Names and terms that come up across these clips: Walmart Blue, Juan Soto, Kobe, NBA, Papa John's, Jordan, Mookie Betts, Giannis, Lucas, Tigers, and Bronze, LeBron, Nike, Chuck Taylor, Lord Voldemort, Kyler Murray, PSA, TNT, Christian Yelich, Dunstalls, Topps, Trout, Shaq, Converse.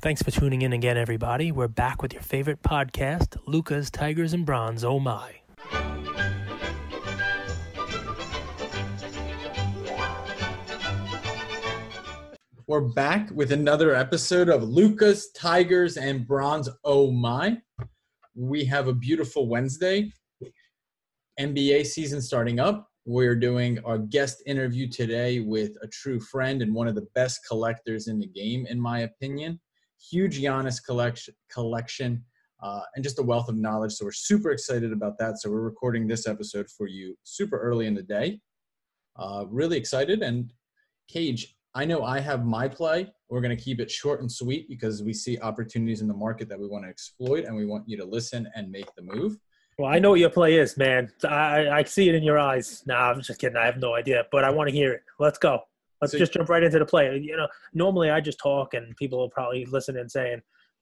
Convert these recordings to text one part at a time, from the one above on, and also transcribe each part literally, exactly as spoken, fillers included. Thanks for tuning in again, everybody. We're back with your favorite podcast, Lucas, Tigers, and Bronze, oh my. We're back with another episode of Lucas, Tigers, and Bronze, oh my. We have a beautiful Wednesday. N B A season starting up. We're doing our guest interview today with a true friend and one of the best collectors in the game, in my opinion. Huge Giannis collection, collection uh, and just a wealth of knowledge. So we're super excited about that. So we're recording this episode for you super early in the day. Uh, really excited. And Cage, I know I have my play. We're going to keep it short and sweet because we see opportunities in the market that we want to exploit, and we want you to listen and make the move. Well, I know what your play is, man. I, I see it in your eyes. Nah, I'm just kidding. I have no idea, but I want to hear it. Let's go. Let's so, just jump right into the play. You know, normally I just talk and people will probably listen and saying,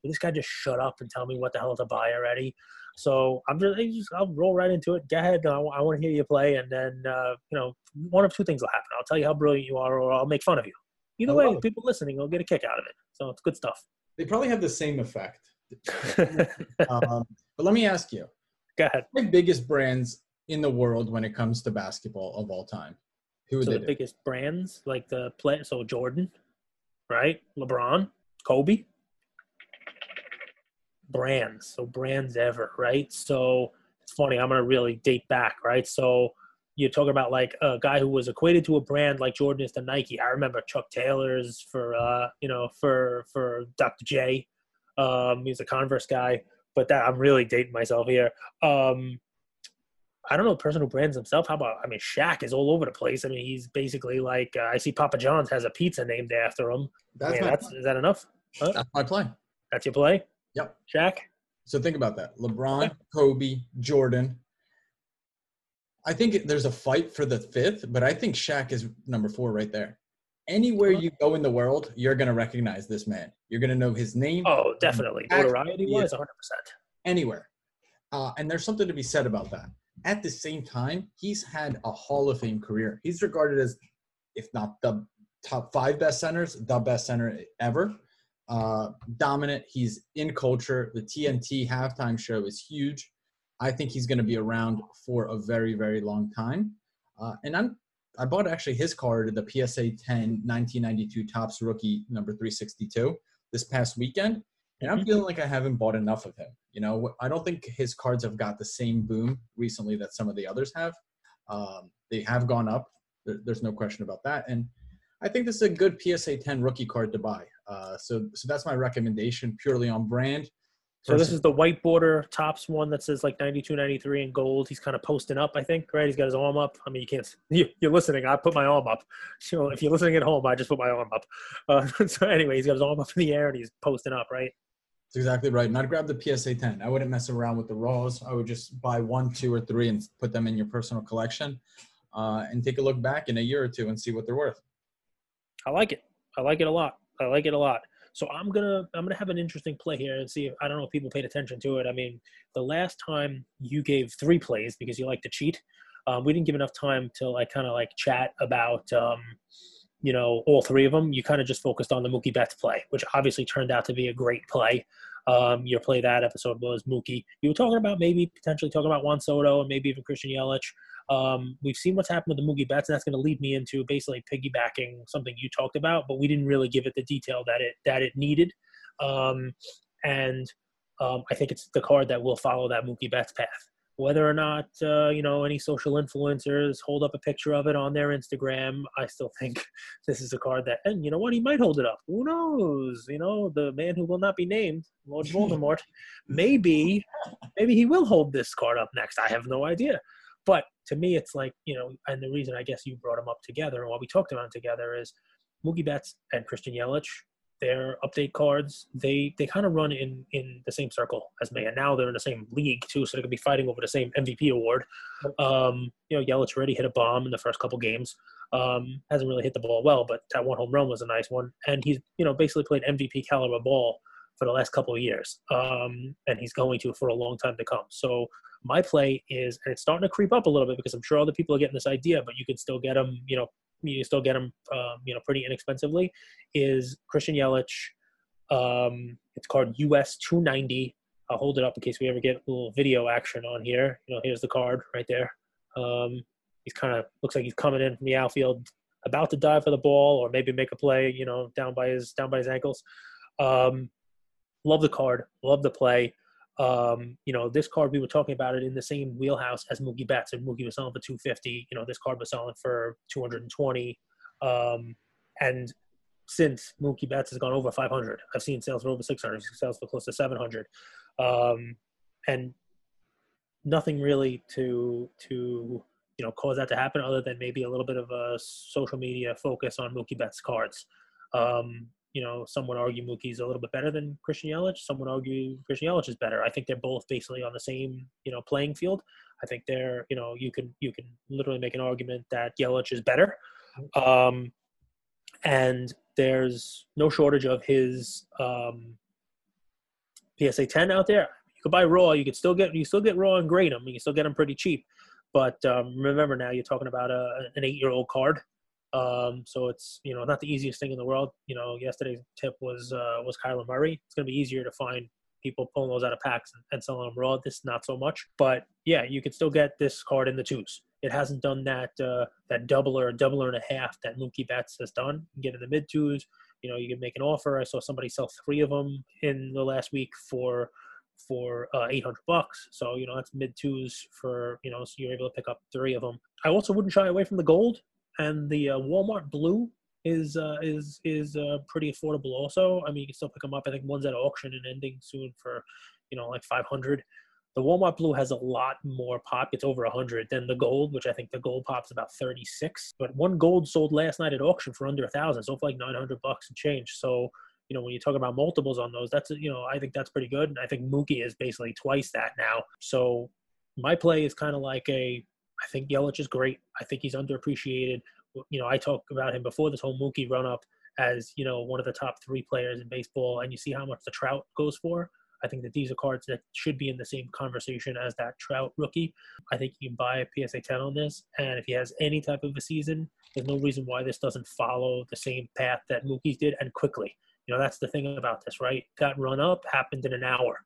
well, this guy just shut up and tell me what the hell to buy already. So I'm just, just I'll roll right into it. Go ahead. I, I want to hear you play. And then, uh, you know, one of two things will happen. I'll tell you how brilliant you are, or I'll make fun of you. Either way, the people listening will get a kick out of it. So it's good stuff. They probably have the same effect. um, but let me ask you. Go ahead. The biggest brands in the world when it comes to basketball of all time. Who so the do? biggest brands, like the play, so Jordan, right? LeBron, Kobe. Brands, so brands ever, right? So it's funny, I'm going to really date back, right? So you're talking about like a guy who was equated to a brand like Jordan is to Nike. I remember Chuck Taylor's for, uh, you know, for for Doctor J. Um, he's a Converse guy, but that I'm really dating myself here. Um I don't know personal brands himself. How about, I mean, Shaq is all over the place. I mean, he's basically like, uh, I see Papa John's has a pizza named after him. That's Man, that's, is that enough? Huh? That's my play. That's your play? Yep. Shaq? So think about that. LeBron, Kobe, Jordan. I think there's a fight for the fifth, but I think Shaq is number four right there. Anywhere you go in the world, you're going to recognize this man. You're going to know his name. Oh, definitely. Notoriety-wise, one hundred percent. Anywhere. Uh, and there's something to be said about that. At the same time, he's had a Hall of Fame career. He's regarded as, if not the top five best centers, the best center ever. Uh, dominant. He's in culture. The T N T halftime show is huge. I think he's going to be around for a very, very long time. Uh, and I'm, I bought actually his card, the P S A ten nineteen ninety-two Topps rookie number three sixty-two this past weekend. And I'm feeling like I haven't bought enough of him. You know, I don't think his cards have got the same boom recently that some of the others have. Um, they have gone up. There, there's no question about that. And I think this is a good P S A ten rookie card to buy. Uh, so, so that's my recommendation, purely on brand. So this is the white border Topps one that says like ninety-two, ninety-three in gold. He's kind of posting up, I think, right? He's got his arm up. I mean, you can't, you, you're listening. I put my arm up. So if you're listening at home, I just put my arm up. Uh, so anyway, he's got his arm up in the air and he's posting up, right? That's exactly right. And I'd grab the P S A ten. I wouldn't mess around with the raws. I would just buy one, two, or three and put them in your personal collection uh, and take a look back in a year or two and see what they're worth. I like it. I like it a lot. I like it a lot. So I'm gonna I'm gonna have an interesting play here and see if, I don't know if people paid attention to it. I mean, the last time you gave three plays because you like to cheat, um, we didn't give enough time to like kind of like chat about um, you know all three of them. You kind of just focused on the Mookie Betts play, which obviously turned out to be a great play. Um, your play that episode was Mookie. You were talking about maybe potentially talking about Juan Soto and maybe even Christian Yelich. Um, we've seen what's happened with the Mookie Betts, and that's going to lead me into basically piggybacking something you talked about, but we didn't really give it the detail that it that it needed. Um, and um, I think it's the card that will follow that Mookie Betts path. Whether or not uh, you know any social influencers hold up a picture of it on their Instagram, I still think this is a card that, and you know what, he might hold it up. Who knows? You know, the man who will not be named, Lord Voldemort, maybe, maybe he will hold this card up next. I have no idea. But to me, it's like, you know, and the reason I guess you brought them up together and what we talked about them together is Mookie Betts and Christian Yelich, their update cards, they they kind of run in, in the same circle as me. And now they're in the same league, too, so they could be fighting over the same M V P award. Um, you know, Yelich already hit a bomb in the first couple games. Um, hasn't really hit the ball well, but that one home run was a nice one. And he's, you know, basically played M V P caliber ball for the last couple of years. Um, and he's going to for a long time to come. So my play is, and it's starting to creep up a little bit because I'm sure other people are getting this idea, but you can still get them, you know, you still get them, um, you know, pretty inexpensively, is Christian Yelich, Um, it's card U S two ninety. I'll hold it up in case we ever get a little video action on here. You know, here's the card right there. Um, he's kind of looks like he's coming in from the outfield, about to dive for the ball or maybe make a play. You know, down by his down by his ankles. Um, love the card. Love the play. Um, you know, this card, we were talking about it in the same wheelhouse as Mookie Betts, and Mookie was selling for two fifty. You know, this card was selling for two twenty. Um, and since Mookie Betts has gone over five hundred, I've seen sales for over six hundred, sales for close to seven hundred. Um, and nothing really to, to, you know, cause that to happen other than maybe a little bit of a social media focus on Mookie Betts cards. Um, You know, some would argue Mookie's a little bit better than Christian Yelich. Some would argue Christian Yelich is better. I think they're both basically on the same, you know, playing field. I think they're, you know, you can you can literally make an argument that Yelich is better. Um, and there's no shortage of his um, P S A ten out there. You could buy raw. You could still get you still get raw and grade them. You can still get them pretty cheap. But um, remember, now you're talking about a, an eight-year-old card. Um, so it's, you know, not the easiest thing in the world. You know, yesterday's tip was, uh, was Kyler Murray. It's going to be easier to find people pulling those out of packs and, and selling them raw. This, not so much, but yeah, you can still get this card in the twos. It hasn't done that, uh, that doubler, doubler and a half that Mookie Betts has done. You can get in the mid twos. You know, you can make an offer. I saw somebody sell three of them in the last week for, for, uh, eight hundred bucks. So, you know, that's mid twos for, you know, so you're able to pick up three of them. I also wouldn't shy away from the gold. And the uh, Walmart Blue is uh, is is uh, pretty affordable also. I mean, you can still pick them up. I think one's at auction and ending soon for, you know, like five hundred. The Walmart Blue has a lot more pop. It's over one hundred than the gold, which I think the gold pop's about thirty-six. But one gold sold last night at auction for under one thousand, so for like nine hundred bucks and change. So, you know, when you talk about multiples on those, that's, you know, I think that's pretty good. And I think Mookie is basically twice that now. So my play is kind of like a, I think Yelich is great. I think he's underappreciated. You know, I talked about him before this whole Mookie run-up as, you know, one of the top three players in baseball, and you see how much the Trout goes for. I think that these are cards that should be in the same conversation as that Trout rookie. I think you can buy a P S A ten on this, and if he has any type of a season, there's no reason why this doesn't follow the same path that Mookie's did, and quickly. You know, that's the thing about this, right? That run-up happened in an hour.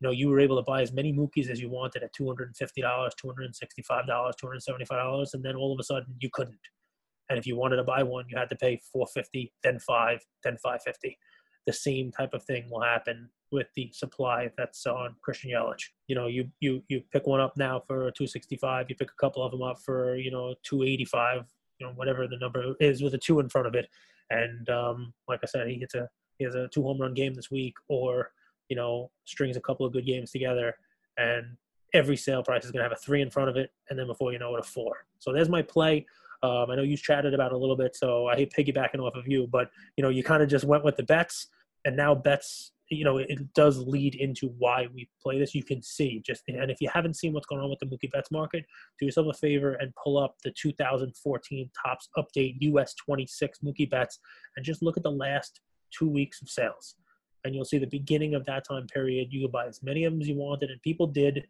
You know, you were able to buy as many Mookies as you wanted at two hundred fifty dollars, two hundred sixty-five dollars, two hundred seventy-five dollars, and then all of a sudden you couldn't. And if you wanted to buy one, you had to pay four hundred fifty dollars, then five dollars, then five hundred fifty dollars. The same type of thing will happen with the supply that's on Christian Yelich. You know, you you you pick one up now for two hundred sixty-five dollars, you pick a couple of them up for, you know, two hundred eighty-five dollars, you know, whatever the number is with a two in front of it. And um, like I said, he hits a he has a two home run game this week, or you know, strings a couple of good games together, and every sale price is going to have a three in front of it, and then before you know it, a four. So there's my play. Um, I know you chatted about it a little bit, so I hate piggybacking off of you, but, you know, you kind of just went with the bets, and now bets, you know, it, it does lead into why we play this. You can see just, and if you haven't seen what's going on with the Mookie Betts market, do yourself a favor and pull up the two thousand fourteen Topps update U S twenty-six Mookie Betts, and just look at the last two weeks of sales. And you'll see the beginning of that time period. You could buy as many of them as you wanted, and people did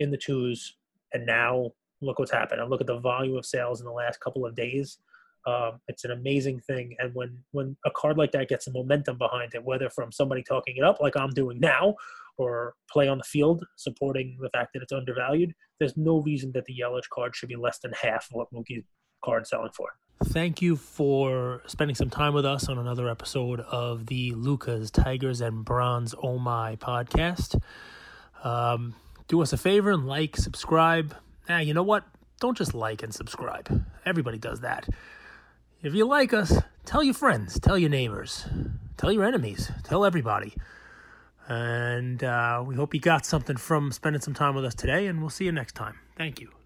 in the twos. And now look what's happened. And look at the volume of sales in the last couple of days. Um, it's an amazing thing. And when when a card like that gets some momentum behind it, whether from somebody talking it up like I'm doing now, or play on the field supporting the fact that it's undervalued, there's no reason that the Yelich card should be less than half of what Mookie's card selling for. Thank you for spending some time with us on another episode of the Lucas, Tigers, and Bronze Oh My podcast. Um, do us a favor and like, subscribe. Now, you know what? Don't just like and subscribe. Everybody does that. If you like us, tell your friends, tell your neighbors, tell your enemies, tell everybody. And uh, we hope you got something from spending some time with us today, and we'll see you next time. Thank you.